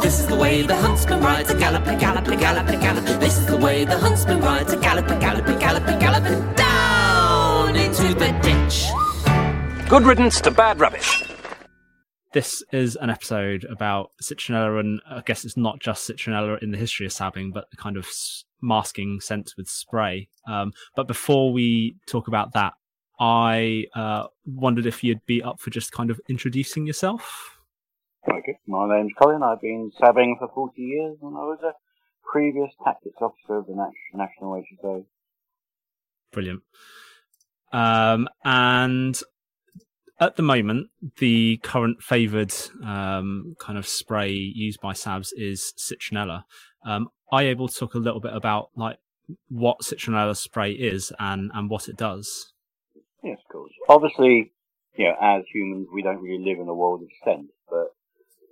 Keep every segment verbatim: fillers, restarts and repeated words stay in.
This is the way the huntsman rides a gallop, a gallop, a gallop, a gallop. This is the way the huntsman rides a gallop, a gallop, a gallop, a gallop, and down into the ditch. Good riddance to bad rubbish. This is an episode about citronella, and I guess it's not just citronella in the history of sabbing, but the kind of masking sense with spray. Um, but before we talk about that, I uh, wondered if you'd be up for just kind of introducing yourself. Okay. My name's Colin. I've been sabbing for forty years, and I was a previous tactics officer of the National H S A. Brilliant. Um, and... At the moment, the current favoured um, kind of spray used by sabs is citronella. Um, are you able to talk a little bit about like what citronella spray is and, and what it does? Yes, of course. Obviously, you know, as humans, we don't really live in a world of scent, but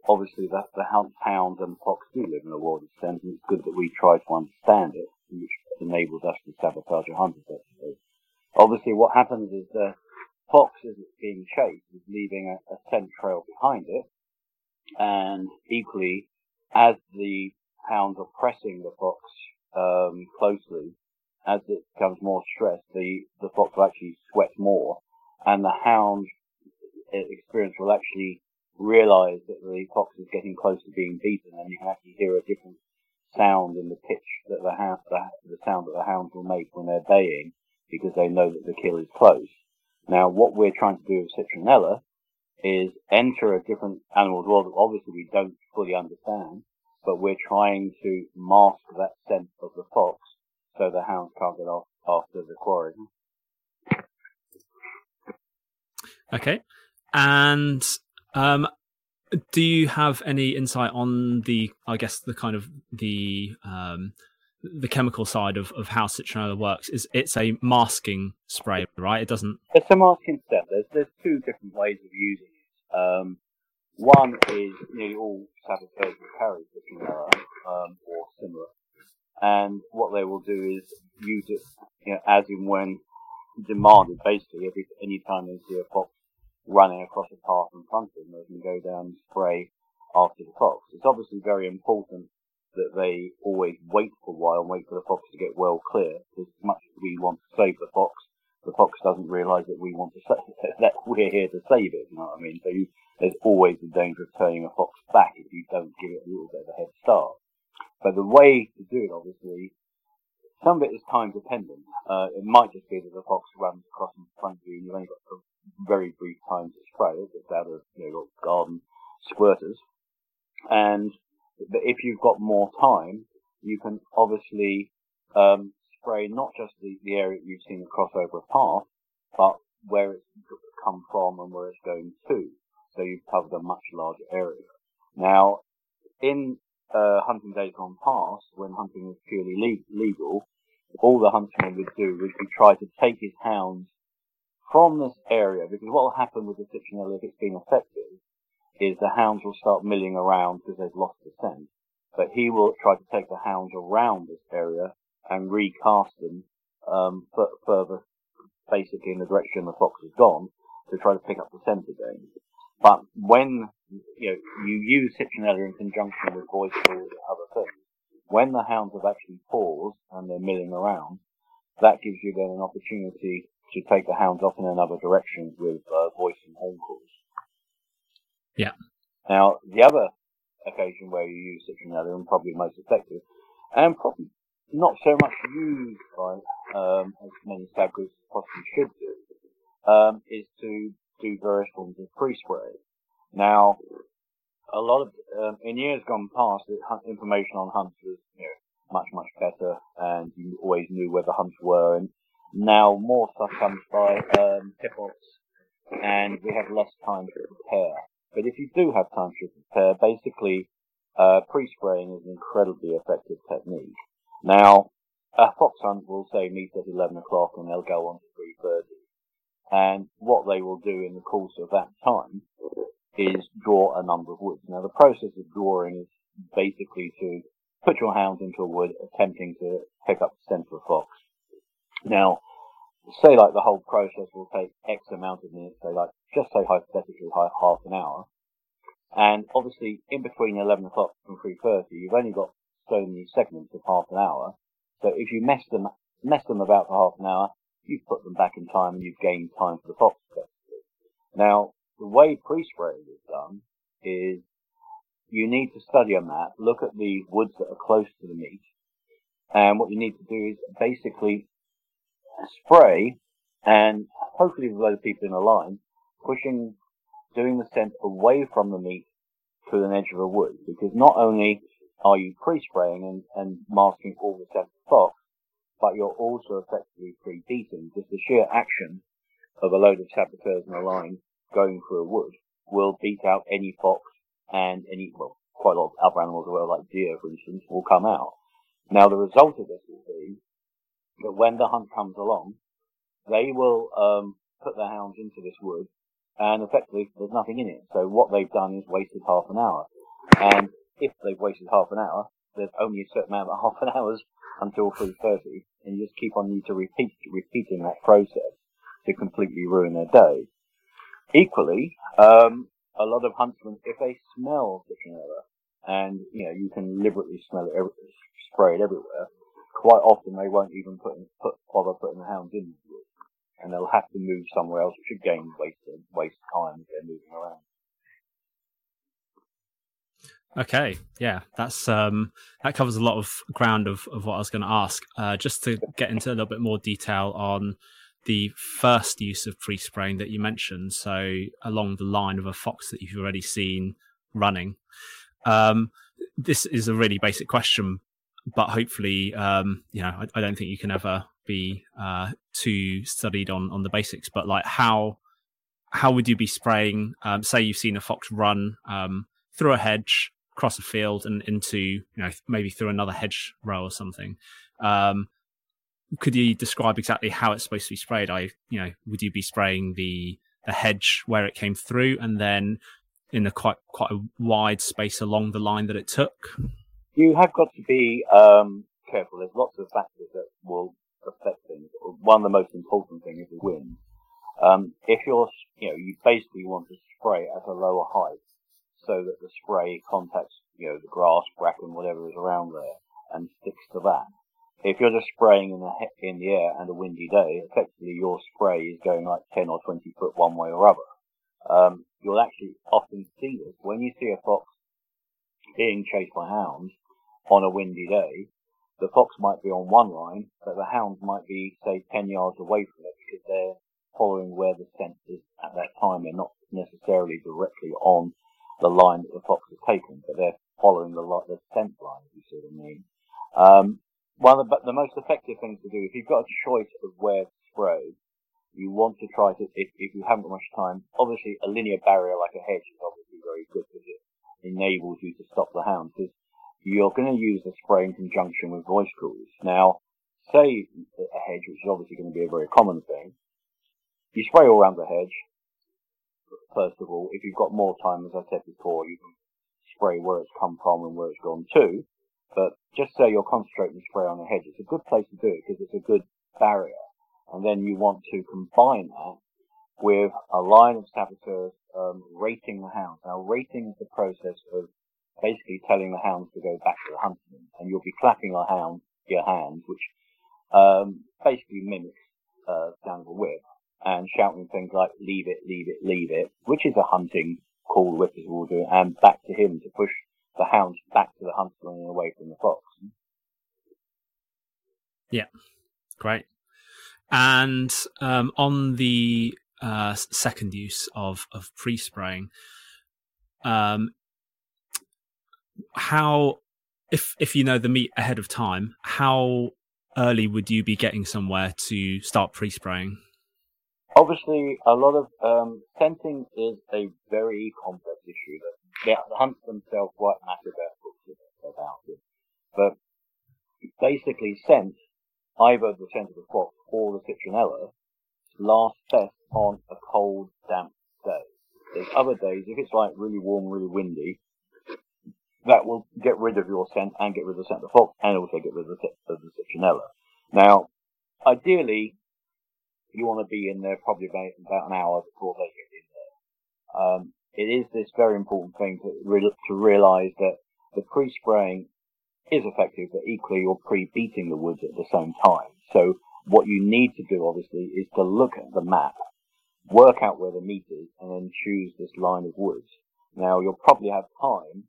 obviously the, the hounds and fox do live in a world of scent, and it's good that we try to understand it, which enables us to sabotage a hunt effectively. Obviously, what happens is that fox, as it's being chased, is leaving a, a scent trail behind it, and equally, as the hounds are pressing the fox um, closely, as it becomes more stressed, the, the fox will actually sweat more, and the hound experience will actually realise that the fox is getting close to being beaten, and you can actually hear a different sound in the pitch that the, hound, the, the sound that the hounds will make when they're baying, because they know that the kill is close. Now, what we're trying to do with citronella is enter a different animal's world that obviously we don't fully understand, but we're trying to mask that scent of the fox so the hounds can't get off after the quarry. Okay. And um, do you have any insight on the, I guess, the kind of the... Um, the chemical side of, of how citronella works? Is it's a masking spray, right? It doesn't... It's a masking step. There's there's two different ways of using it. Um, one is nearly all saboteurs will carry citronella um, or similar. And what they will do is use it, you know, as in when demanded, basically. Every any time they see a fox running across a path in front of them, they can go down and spray after the fox. It's obviously very important that they always wait for a while and wait for the fox to get well clear. As much as we want to save the fox, the fox doesn't realise that we want to save it, that we're here to save it, you know what I mean? So you, there's always the danger of turning a fox back if you don't give it a little bit of a head start. But the way to do it, obviously, some of it is time dependent. Uh, it might just be that the fox runs across in front of you and you've only got a very brief time to spray it. It's out of, you know, garden squirters. And But if you've got more time, you can obviously um, spray not just the, the area that you've seen cross over a path, but where it's come from and where it's going to. So you've covered a much larger area. Now, in uh, hunting days gone past, when hunting was purely le- legal, all the huntsman would do was to try to take his hounds from this area, because what will happen with the citronella if it's been effective is the hounds will start milling around because they've lost the scent. But he will try to take the hounds around this area and recast them um, f- further, basically in the direction the fox has gone, to try to pick up the scent again. But when you know you use citronella in conjunction with voice calls and other things, when the hounds have actually paused and they're milling around, that gives you then an opportunity to take the hounds off in another direction with uh, voice and horn calls. Yeah. Now, the other occasion where you use citronella, and probably most effective, and probably not so much used by um, as many sab groups as possibly should do, um, is to do various forms of pre-spray. Now, a lot of um, in years gone past, information on hunts was you know, much much better, and you always knew where the hunts were. And now more stuff comes by um, tip-offs, and we have less time to prepare. But if you do have time to prepare, basically, uh, pre-spraying is an incredibly effective technique. Now, a fox hunt will say meet at eleven o'clock and they'll go on to three thirty. And what they will do in the course of that time is draw a number of woods. Now, the process of drawing is basically to put your hounds into a wood attempting to pick up the scent of a fox. Now, say like the whole process will take X amount of minutes, say like, just say hypothetically half an hour. And obviously in between eleven o'clock and three thirty, you've only got so many segments of half an hour. So if you mess them, mess them about for half an hour, you've put them back in time and you've gained time for the fox. Now, the way pre-spraying is done is you need to study a map, look at the woods that are close to the meat, and what you need to do is basically spray and hopefully with a load of people in a line, pushing, doing the scent away from the meat to an edge of a wood, because not only are you pre-spraying and, and masking all the scent of fox, but you're also effectively pre-beating, because the sheer action of a load of saboteurs in a line going through a wood will beat out any fox and any, well, quite a lot of other animals as well, like deer, for instance, will come out. Now, the result of this will be that when the hunt comes along, they will um put their hounds into this wood, and effectively there's nothing in it. So what they've done is wasted half an hour. And if they've wasted half an hour, there's only a certain amount of half an hours until three thirty, and you just keep on need to repeat repeating that process to completely ruin their day. Equally, um, a lot of huntsmen, if they smell citronella, and you know you can liberally smell it, every, spray it everywhere. Quite often, they won't even put in, put bother putting the hounds in, and they'll have to move somewhere else, which again waste waste time if they're moving around. Okay, yeah, that's um, that covers a lot of ground of, of what I was going to ask. Uh, just to get into a little bit more detail on the first use of pre-spraying that you mentioned, so along the line of a fox that you've already seen running. Um, this is a really basic question, but hopefully, um, you know, I, I don't think you can ever be uh, too studied on, on the basics. But like, how how would you be spraying? Um, say you've seen a fox run um, through a hedge, across a field, and into you know maybe through another hedge row or something. Um, Could you describe exactly how it's supposed to be sprayed? I, you know, would you be spraying the, the hedge where it came through, and then in a quite quite a wide space along the line that it took? You have got to be um, careful. There's lots of factors that will affect things. One of the most important things is the wind. Um, if you're, you know, you basically want to spray at a lower height so that the spray contacts, you know, the grass, bracken, whatever is around there, and sticks to that. If you're just spraying in the he- in the air and a windy day, effectively your spray is going like ten or twenty foot one way or other. Um, you'll actually often see this when you see a fox being chased by hounds on a windy day. The fox might be on one line, but the hounds might be, say, ten yards away from it, because they're following where the scent is at that time. They're not necessarily directly on the line that the fox has taken, but they're following the, li- the scent line, if you see what I mean. Um, One of the, the most effective things to do, if you've got a choice of where to spray, you want to try to, if, if you haven't got much time, obviously a linear barrier like a hedge is obviously very good because it enables you to stop the hounds. Because you're going to use the spray in conjunction with voice calls. Now, say a hedge, which is obviously going to be a very common thing, you spray all around the hedge. First of all, if you've got more time, as I said before, you can spray where it's come from and where it's gone to. But just say you're concentrating the spray on the hedge, it's a good place to do it because it's a good barrier. And then you want to combine that with a line of saboteurs um, rating the hounds. Now, rating is the process of basically telling the hounds to go back to the huntsman. And you'll be clapping a hound, your hands, which um, basically mimics uh, the sound of a whip, and shouting things like, leave it, leave it, leave it, which is a hunting call the whippers will do, and back to him to push the hounds back to the huntsman and away from the fox. Yeah, great. And um, on the uh, second use of, of pre-spraying, um, how, if if you know the meat ahead of time, how early would you be getting somewhere to start pre-spraying? Obviously, a lot of um, scenting is a very complex issue that the hunts themselves quite matter about it. But basically scent, either the scent of the fox or the citronella, lasts best on a cold, damp day. There's other days, if it's like really warm, really windy, that will get rid of your scent and get rid of the scent of fox and also get rid of the, of the citronella. Now, ideally, you want to be in there probably about, about an hour before they get in there. Um, it is this very important thing to, re- to realise that the pre-spraying is effective, but equally you're pre-beating the woods at the same time. So what you need to do, obviously, is to look at the map, work out where the meat is, and then choose this line of woods. Now, you'll probably have time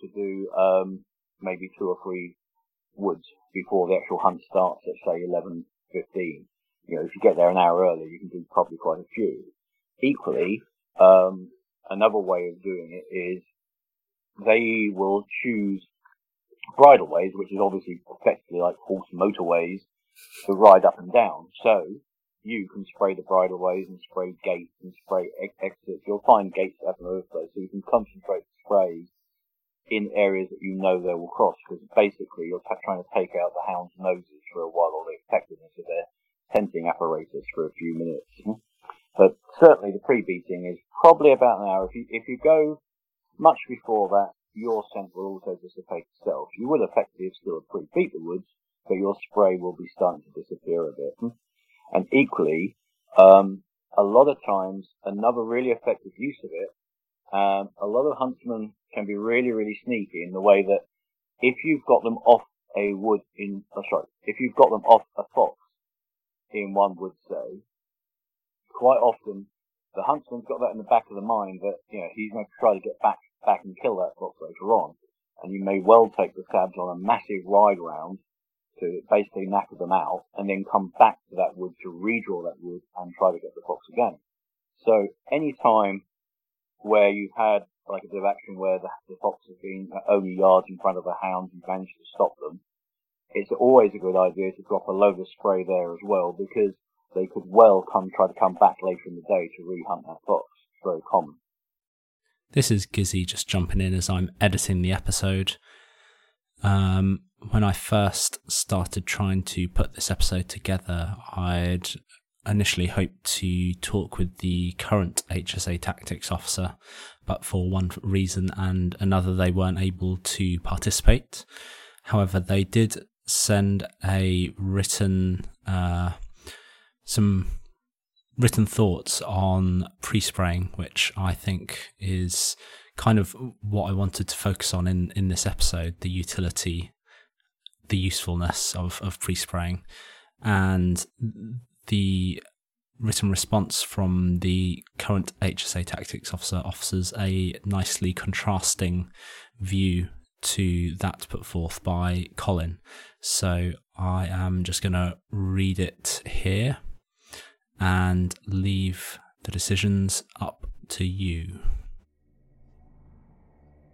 to do um, maybe two or three woods before the actual hunt starts at, say, eleven fifteen. You know, if you get there an hour early, you can do probably quite a few. Equally, um, another way of doing it is they will choose bridleways, which is obviously effectively like horse motorways, to ride up and down. So you can spray the bridleways and spray gates and spray exits. You'll find gates up and over the place, so you can concentrate sprays in areas that you know they will cross, because basically you're t- trying to take out the hound's noses for a while, or the effectiveness of their scenting apparatus for a few minutes. Mm-hmm. But certainly the pre-beating is probably about an hour. If you, if you go much before that, your scent will also dissipate itself. You will effectively still pre-beat the woods, but your spray will be starting to disappear a bit. Mm-hmm. And equally, um, a lot of times, another really effective use of it, um, a lot of huntsmen can be really, really sneaky in the way that if you've got them off a wood in, oh, sorry, if you've got them off a fox in one wood, say, quite often the huntsman's got that in the back of the mind that, you know, he's going to try to get back, back and kill that fox later on. And you may well take the scabs on a massive ride round to basically knacker them out, and then come back to that wood to redraw that wood and try to get the fox again. So any time where you've had like a bit of action where the, the fox has been only yards in front of a hound, you've managed to stop them, it's always a good idea to drop a load of spray there as well, because they could well come try to come back later in the day to re-hunt that fox. It's very common. This is Gizzy just jumping in as I'm editing the episode. Um, when I first started trying to put this episode together, I'd initially hoped to talk with the current H S A tactics officer, but for one reason and another they weren't able to participate. However, they did send a written, uh, some written thoughts on pre-spraying, which I think is kind of what I wanted to focus on in, in this episode, the utility, the usefulness of, of pre-spraying. And the written response from the current H S A tactics officer offers a nicely contrasting view to that put forth by Colin. So I am just going to read it here and leave the decisions up to you.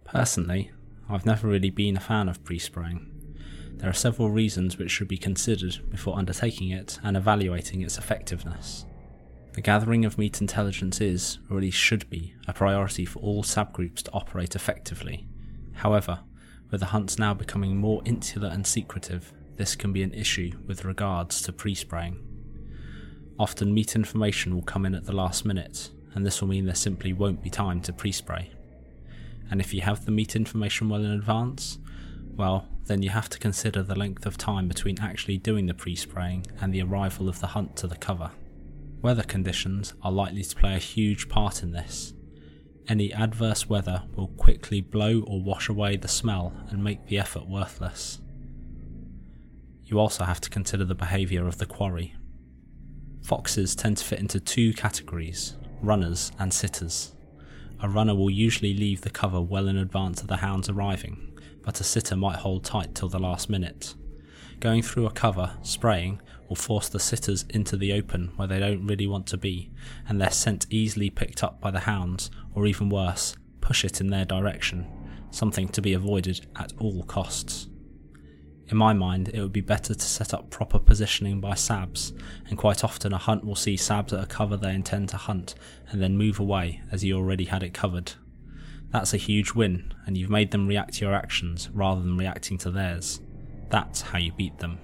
Personally, I've never really been a fan of pre-spraying. There are several reasons which should be considered before undertaking it and evaluating its effectiveness. The gathering of meat intelligence is, or at least should be, a priority for all subgroups to operate effectively. However, with the hunts now becoming more insular and secretive, this can be an issue with regards to pre-spraying. Often meat information will come in at the last minute, and this will mean there simply won't be time to pre-spray. And if you have the meat information well in advance, well, then you have to consider the length of time between actually doing the pre-spraying and the arrival of the hunt to the cover. Weather conditions are likely to play a huge part in this. Any adverse weather will quickly blow or wash away the smell and make the effort worthless. You also have to consider the behaviour of the quarry. Foxes tend to fit into two categories, runners and sitters. A runner will usually leave the cover well in advance of the hounds arriving, but a sitter might hold tight till the last minute. Going through a cover, spraying, will force the sitters into the open where they don't really want to be, and their scent easily picked up by the hounds, or even worse, push it in their direction, something to be avoided at all costs. In my mind, it would be better to set up proper positioning by sabs, and quite often a hunt will see sabs at a cover they intend to hunt and then move away as you already had it covered. That's a huge win, and you've made them react to your actions rather than reacting to theirs. That's how you beat them.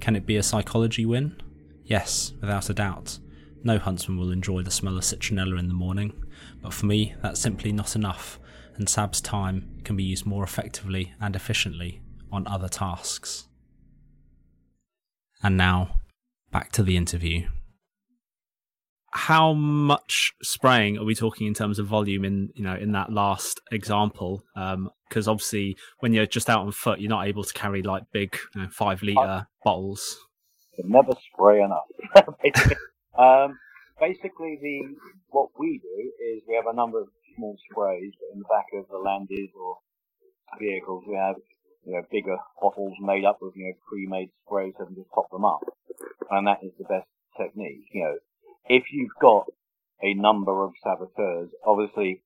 Can it be a psychology win? Yes, without a doubt. No huntsman will enjoy the smell of citronella in the morning, but for me that's simply not enough, and Sab's time can be used more effectively and efficiently on other tasks. And now, back to the interview. How much spraying are we talking in terms of volume in, you know, in that last example? Um, because obviously when you're just out on foot, you're not able to carry like big, you know, five litre bottles. Never spray enough. basically, um, basically the, what we do is we have a number of small sprays in the back of the landers or vehicles. We have, you know, bigger bottles made up with, you know, pre-made sprays and just top them up. And that is the best technique, you know. If you've got a number of saboteurs, obviously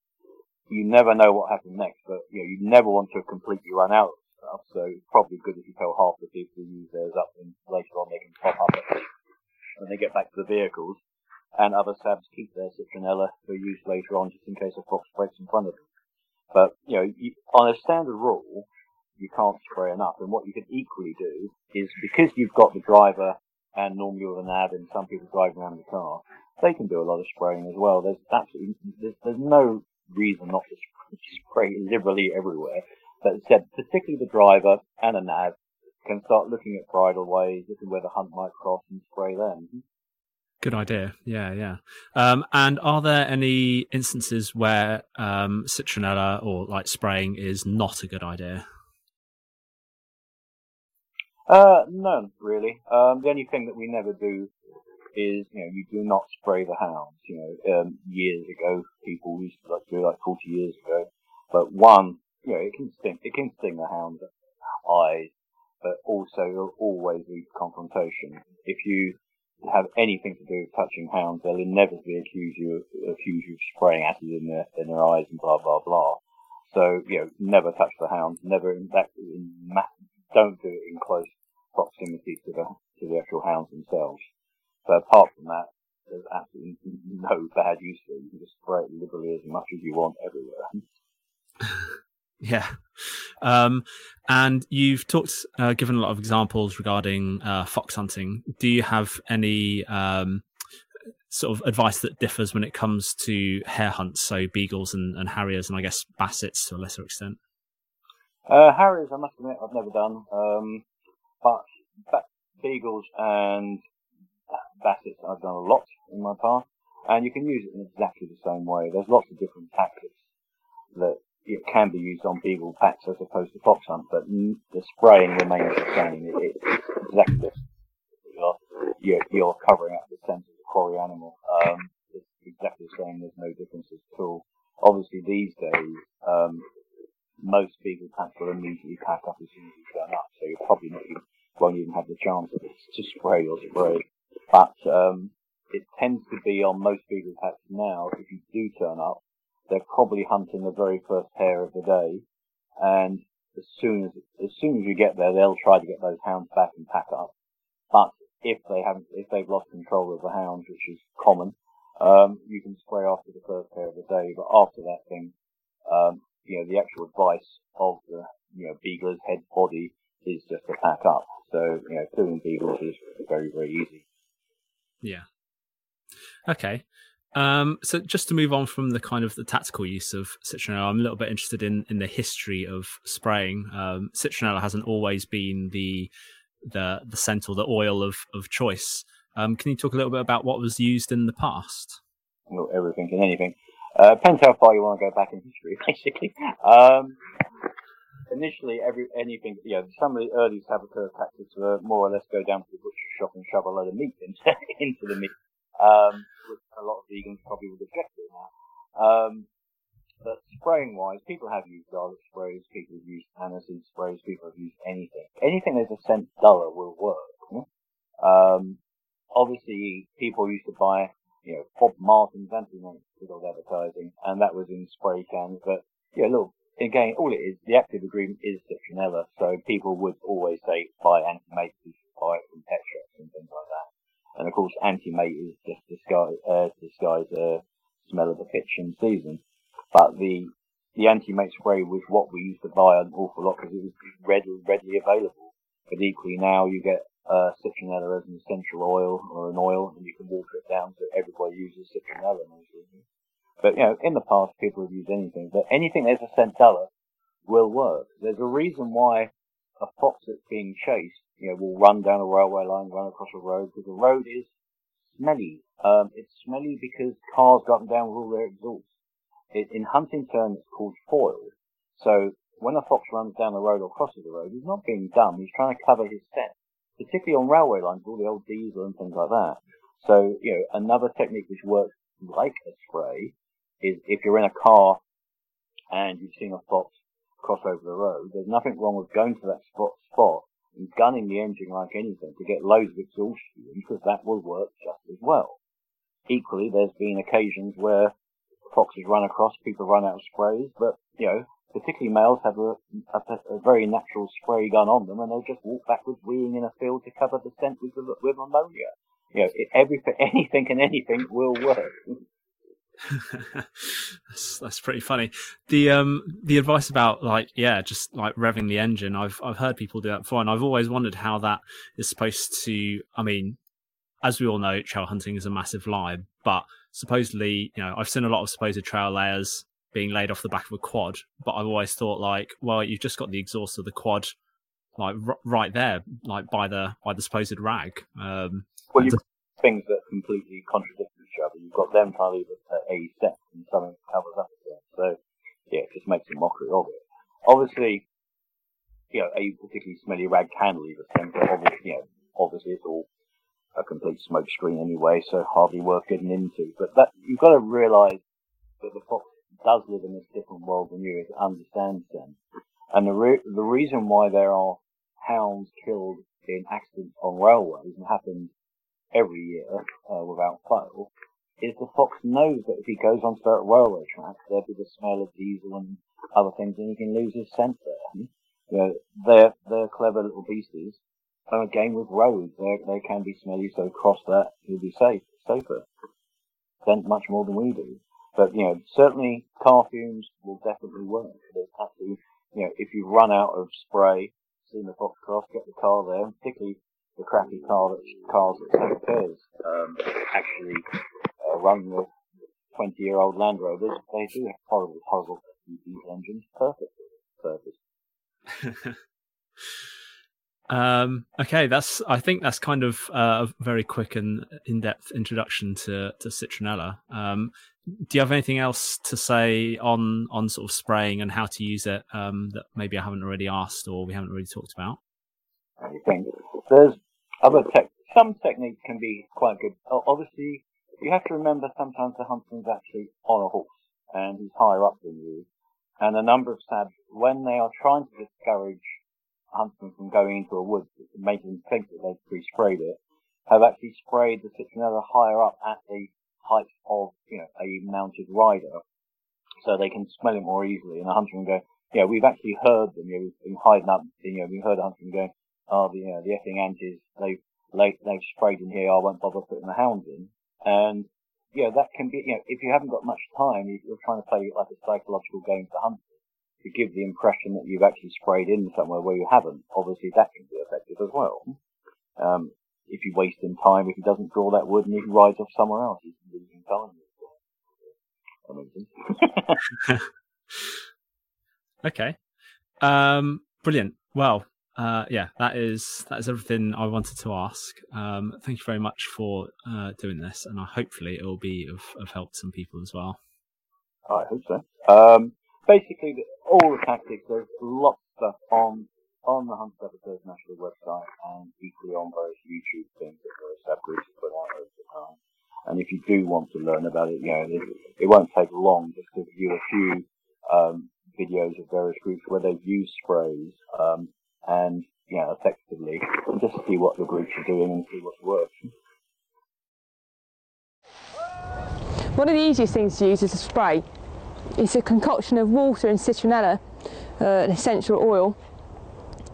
you never know what happens next, but you know, you never want to completely run out of stuff, so it's probably good if you tell half the people to use theirs up and later on they can top up it when they get back to the vehicles, and other sabs keep their citronella for use later on just in case a fox breaks in front of them. But, you know, you, on a standard rule, you can't spray enough, and what you can equally do is, because you've got the driver and normally with an ad and some people driving around the car, they can do a lot of spraying as well. There's absolutely, there's, there's no reason not to spray liberally everywhere. But instead, particularly the driver and an ad can start looking at bridleways, looking where the hunt might cross and spray them. Good idea. Yeah, yeah. Um, and are there any instances where um, citronella or light spraying is not a good idea? Uh, no, really. Um, the only thing that we never do is, you know, you do not spray the hounds. You know, um, years ago, people used to like do it like forty years ago. But one, you know, it can sting, it can sting the hound's eyes, but also it'll always lead to confrontation. If you have anything to do with touching hounds, they'll inevitably accuse you of, accuse you of spraying acid in their, in their eyes and blah, blah, blah. So, you know, never touch the hounds, never, in fact, in mass, don't do it in close proximity to the to the actual hounds themselves. So apart from that, there's absolutely no bad use for it. You can just spray it liberally as much as you want everywhere. Yeah. Um, and you've talked, uh, given a lot of examples regarding uh, fox hunting. Do you have any um, sort of advice that differs when it comes to hare hunts, so beagles and, and harriers and I guess bassets to a lesser extent? Uh, harriers, I must admit, I've never done, um, but beagles and bassets I've done a lot in my past, and you can use it in exactly the same way. There's lots of different tactics that it can be used on beagle packs as opposed to fox hunt, but the spraying remains the same. It, it's exactly the same. You're, you're covering up the scent of the quarry animal. Um, it's exactly the same. There's no differences at all. Obviously, these days, um, most beagle packs will immediately pack up as soon as you turn up, so you probably not even, won't even have the chance to spray or spray. But um, it tends to be on most beagle packs now, if you do turn up, they're probably hunting the very first hare of the day, and as soon as as soon as you get there, they'll try to get those hounds back and pack up. But if they haven't, if they've lost control of the hounds, which is common, um, you can spray after the first hare of the day. But after that thing, um, you know, the actual advice of the, you know, beagler's head body is just to pack up. So, you know, killing beagles is very, very easy. Yeah. Okay. Um, so just to move on from the kind of the tactical use of citronella, I'm a little bit interested in, in the history of spraying. Um, citronella hasn't always been the, the, the scent or the oil of, of choice. Um, can you talk a little bit about what was used in the past? Well, everything and anything. Uh, depends how far you want to go back in history, basically. Um, initially, every anything, you know, some of the early saboteur tactics were more or less go down to the butcher shop and shove a load of meat into, into the meat, um, which a lot of vegans probably would object to now. Um, but spraying-wise, people have used garlic sprays, people have used aniseed sprays, people have used anything. Anything that's a scent duller will work. Um, obviously, people used to buy, you know, Bob Martin's anti-national advertising, and that was in spray cans. But, yeah, look, again, all it is, the active ingredient is citronella, so people would always say buy anti-mate, buy it from Petrax and things like that. And, of course, anti-mate is just disguise, uh, disguise uh, smell of the pitch and season. But the the anti-mate spray was what we used to buy an awful lot because it was readily, readily available. But equally now you get Uh, citronella as an essential oil or an oil, and you can water it down so everybody uses citronella. But, you know, in the past, people have used anything. But anything that's a centella will work. There's a reason why a fox that's being chased, you know, will run down a railway line, run across a road, because the road is smelly. Um, it's smelly because cars go up and down with all their exhaust. It, in hunting terms, it's called foil. So when a fox runs down the road or crosses the road, he's not being dumb. He's trying to cover his scent, particularly on railway lines, all the old diesel and things like that. So, you know, another technique which works like a spray is if you're in a car and you've seen a fox cross over the road, there's nothing wrong with going to that spot, spot and gunning the engine like anything to get loads of exhaust fumes, because that will work just as well. Equally, there's been occasions where foxes run across, people run out of sprays, but, you know, particularly males have a, a, a very natural spray gun on them, and they'll just walk backwards, weeing in a field to cover the scent with, with ammonia. You know, every, anything and anything will work. that's, that's pretty funny. The um the advice about like yeah, just like revving the engine. I've I've heard people do that before, and I've always wondered how that is supposed to. I mean, as we all know, trail hunting is a massive lie, but supposedly, you know, I've seen a lot of supposed trail layers being laid off the back of a quad, but I've always thought like, well, you've just got the exhaust of the quad like r- right there, like by the by the supposed rag. Um, well, you've got things that completely contradict each other. You've got them trying to leave at a step and something covers up again. So yeah, it just makes a mockery of it. Obviously, you know, a particularly smelly rag can leave a scent, but obviously, you know, obviously it's all a complete smoke screen anyway, so hardly worth getting into. But that, you've got to realise that the fox does live in this different world than you, it understands them. And the re- the reason why there are hounds killed in accidents on railways and happen every year uh, without fail is the fox knows that if he goes onto that railway track, there'll be the smell of diesel and other things, and he can lose his scent there. You know, they're they're clever little beasties. And again with roads, they they can be smelly, so cross that, you'll be safe, safer. Scent much more than we do. But, you know, certainly car fumes will definitely work. There's actually, you know, if you've run out of spray, seen the fox cross, get the car there, and particularly the crappy car that cars that repairs um, actually uh, run with twenty-year-old Land Rovers. They do have horrible, horrible diesel engines. Perfect, perfect. Um, okay, that's. I think that's kind of uh, a very quick and in-depth introduction to to citronella. Um, do you have anything else to say on on sort of spraying and how to use it um, that maybe I haven't already asked or we haven't really talked about? I think there's other tech. Some techniques can be quite good. Obviously, you have to remember sometimes the huntsman's actually on a horse and he's higher up than you. And a number of sads, when they are trying to discourage huntsmen from going into a wood, making them think that they've pre-sprayed it, have actually sprayed the citronella higher up at the height of, you know, a mounted rider, so they can smell it more easily. And a hunter can go, yeah, we've actually heard them. You know, we've been hiding up. You know, we heard a hunter going, oh, the, you know, the effing antis, they've they've sprayed in here. I won't bother putting the hounds in. And yeah, that can be. You know, if you haven't got much time, you're trying to play like a psychological game for hunters, to give the impression that you've actually sprayed in somewhere where you haven't. Obviously, that can be effective as well. Um, if you waste him time, if he doesn't draw that wood and he rides off somewhere else, he's losing time. Amazing. Okay. Um, brilliant. Well, uh, yeah, that is that is everything I wanted to ask. Um, thank you very much for uh, doing this, and I hopefully it will be of, of help to some people as well. I hope so. Um, Basically, all the tactics, there's lots of stuff on, on the Hunter Third National website and equally on various YouTube things that various subgroups put out over the time. And if you do want to learn about it, you know, it, it won't take long. Just to view a few um, videos of various groups where they've used sprays um, and, you know, effectively, and just see what the groups are doing and see what's working. One of the easiest things to use is a spray. It's a concoction of water and citronella, uh, an essential oil,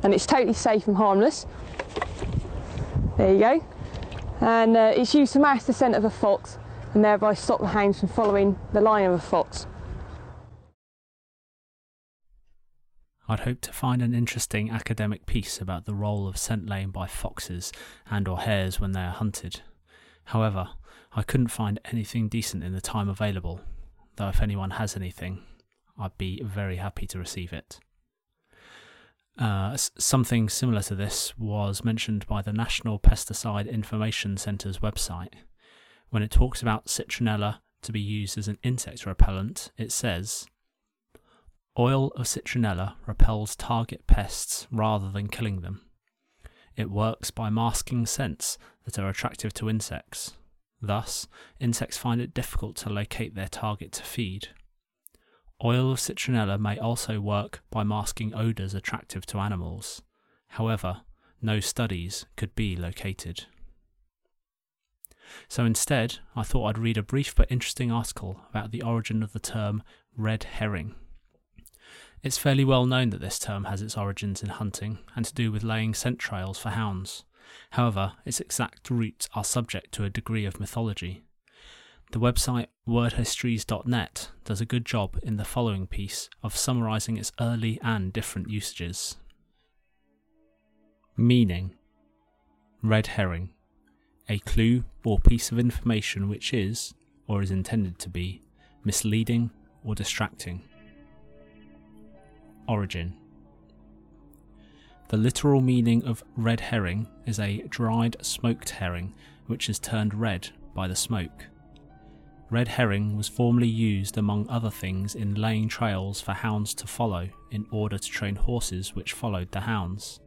and it's totally safe and harmless. There you go. And uh, it's used to mask the scent of a fox and thereby stop the hounds from following the line of a fox. I'd hoped to find an interesting academic piece about the role of scent laying by foxes and or hares when they are hunted. However, I couldn't find anything decent in the time available. though if anyone has anything, I'd be very happy to receive it. Uh, something similar to this was mentioned by the National Pesticide Information Centre's website. When it talks about citronella to be used as an insect repellent, it says, "Oil of citronella repels target pests rather than killing them. It works by masking scents that are attractive to insects. Thus, insects find it difficult to locate their target to feed. Oil of citronella may also work by masking odours attractive to animals. However, no studies could be located." So instead, I thought I'd read a brief but interesting article about the origin of the term red herring. It's fairly well known that this term has its origins in hunting and to do with laying scent trails for hounds. However, its exact roots are subject to a degree of mythology. The website word histories dot net does a good job in the following piece of summarising its early and different usages. Meaning: red herring, a clue or piece of information which is, or is intended to be, misleading or distracting. Origin: the literal meaning of red herring is a dried smoked herring which is turned red by the smoke. Red herring was formerly used among other things in laying trails for hounds to follow in order to train horses which followed the hounds.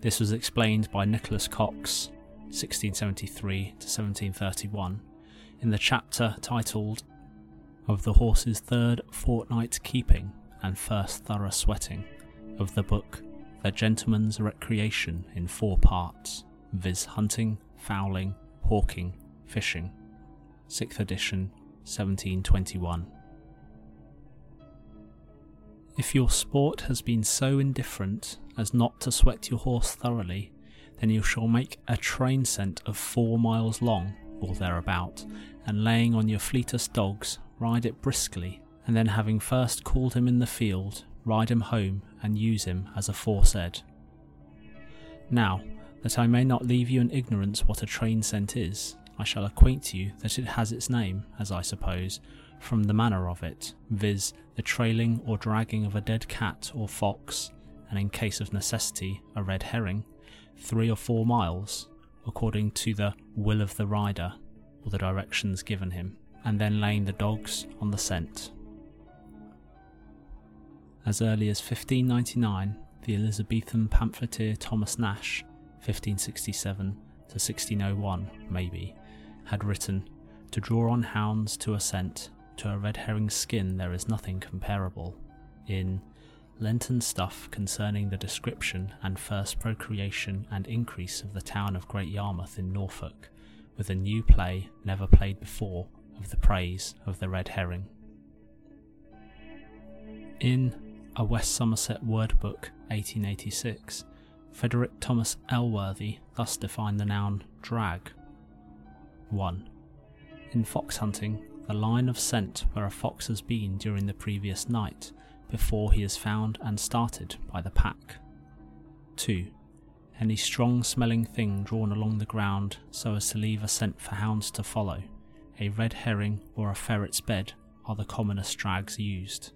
This was explained by Nicholas Cox, sixteen seventy-three to seventeen thirty-one, in the chapter titled "Of the Horse's Third Fortnight Keeping and First Thorough Sweating" of the book The Gentleman's Recreation in four parts, viz. Hunting, Fowling, Hawking, Fishing, sixth edition, seventeen twenty-one. If your sport has been so indifferent as not to sweat your horse thoroughly, then you shall make a train scent of four miles long, or thereabout, and laying on your fleetest dogs, ride it briskly, and then having first called him in the field, ride him home and use him as aforesaid. Now, that I may not leave you in ignorance what a train scent is, I shall acquaint you that it has its name, as I suppose, from the manner of it, viz. the trailing or dragging of a dead cat or fox, and in case of necessity, a red herring, three or four miles, according to the will of the rider, or the directions given him, and then laying the dogs on the scent. As early as fifteen ninety-nine, the Elizabethan pamphleteer Thomas Nash, fifteen sixty-seven to sixteen oh one, maybe, had written, "To draw on hounds to a scent, to a red herring's skin there is nothing comparable," in Lenten Stuff concerning the description and first procreation and increase of the town of Great Yarmouth in Norfolk, with a new play never played before of the praise of the red herring. In A West Somerset Word Book, eighteen eighty-six, Frederick Thomas Elworthy thus defined the noun drag. one. In fox hunting, the line of scent where a fox has been during the previous night, before he is found and started by the pack. two. Any strong smelling thing drawn along the ground so as to leave a scent for hounds to follow, a red herring or a ferret's bed, are the commonest drags used.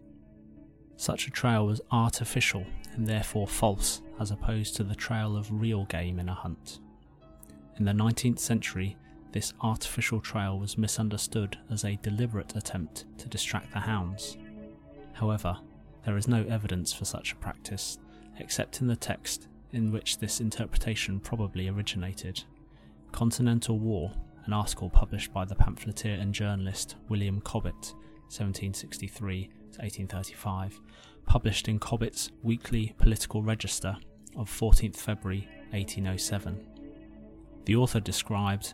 Such a trail was artificial and therefore false, as opposed to the trail of real game in a hunt. In the nineteenth century, this artificial trail was misunderstood as a deliberate attempt to distract the hounds. However, there is no evidence for such a practice, except in the text in which this interpretation probably originated. Continental War, an article published by the pamphleteer and journalist William Cobbett, seventeen sixty-three to eighteen thirty-five, published in Cobbett's Weekly Political Register of fourteenth of February eighteen oh seven. The author described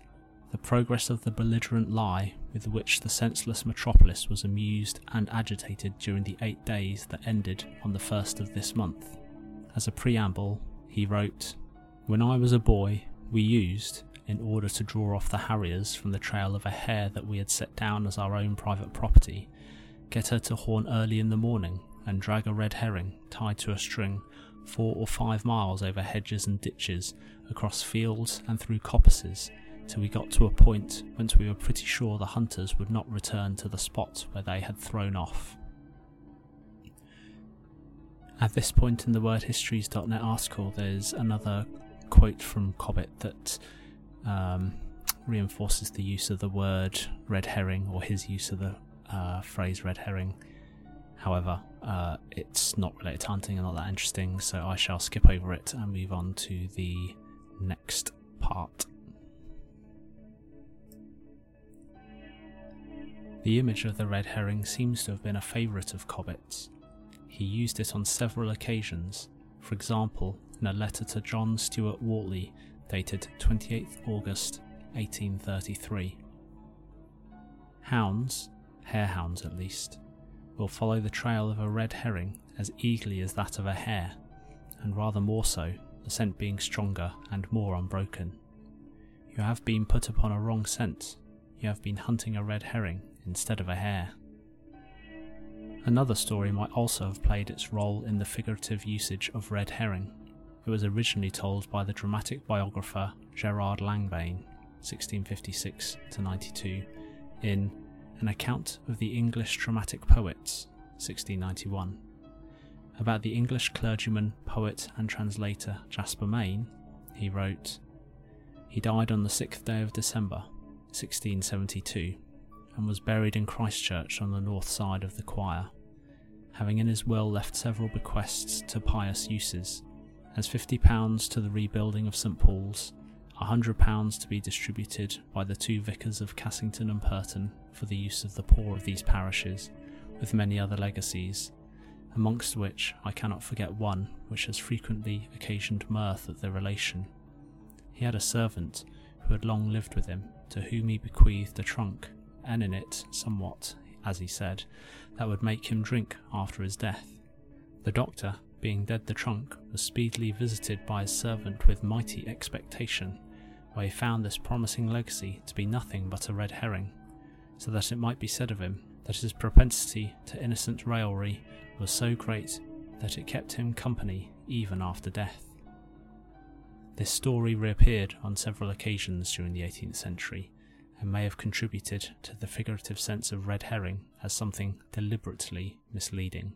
the progress of the belligerent lie with which the senseless metropolis was amused and agitated during the eight days that ended on the first of this month. As a preamble, he wrote, "When I was a boy, we used, in order to draw off the harriers from the trail of a hare that we had set down as our own private property, get her to horn early in the morning and drag a red herring tied to a string four or five miles over hedges and ditches, across fields and through coppices, till we got to a point whence we were pretty sure the hunters would not return to the spot where they had thrown off. At this point in the word histories dot net article, there's another quote from Cobbett that um, reinforces the use of the word red herring, or his use of the uh, phrase red herring. However, uh, it's not related to hunting and not that interesting, so I shall skip over it and move on to the next part. The image of the red herring seems to have been a favourite of Cobbett's. He used it on several occasions, for example in a letter to John Stuart Wortley dated twenty-eighth of August eighteen thirty-three. Hounds, harehounds at least, will follow the trail of a red herring as eagerly as that of a hare, and rather more so, the scent being stronger and more unbroken. You have been put upon a wrong scent, you have been hunting a red herring instead of a hare. Another story might also have played its role in the figurative usage of red herring. It was originally told by the dramatic biographer Gerard Langbaine, sixteen fifty-six to ninety-two, in An Account of the English Dramatic Poets, sixteen ninety-one, about the English clergyman, poet and translator Jasper Mayne. He wrote, "He died on the sixth day of December, sixteen seventy-two, and was buried in Christ Church on the north side of the choir, having in his will left several bequests to pious uses, as fifty pounds to the rebuilding of St Paul's, one hundred pounds to be distributed by the two vicars of Cassington and Purton for the use of the poor of these parishes, with many other legacies, amongst which I cannot forget one which has frequently occasioned mirth at the relation. He had a servant who had long lived with him, to whom he bequeathed a trunk, and in it somewhat, as he said, that would make him drink after his death. The doctor, being dead the trunk, was speedily visited by his servant with mighty expectation, where he found this promising legacy to be nothing but a red herring, so that it might be said of him that his propensity to innocent raillery was so great that it kept him company even after death." This story reappeared on several occasions during the eighteenth century, and may have contributed to the figurative sense of red herring as something deliberately misleading.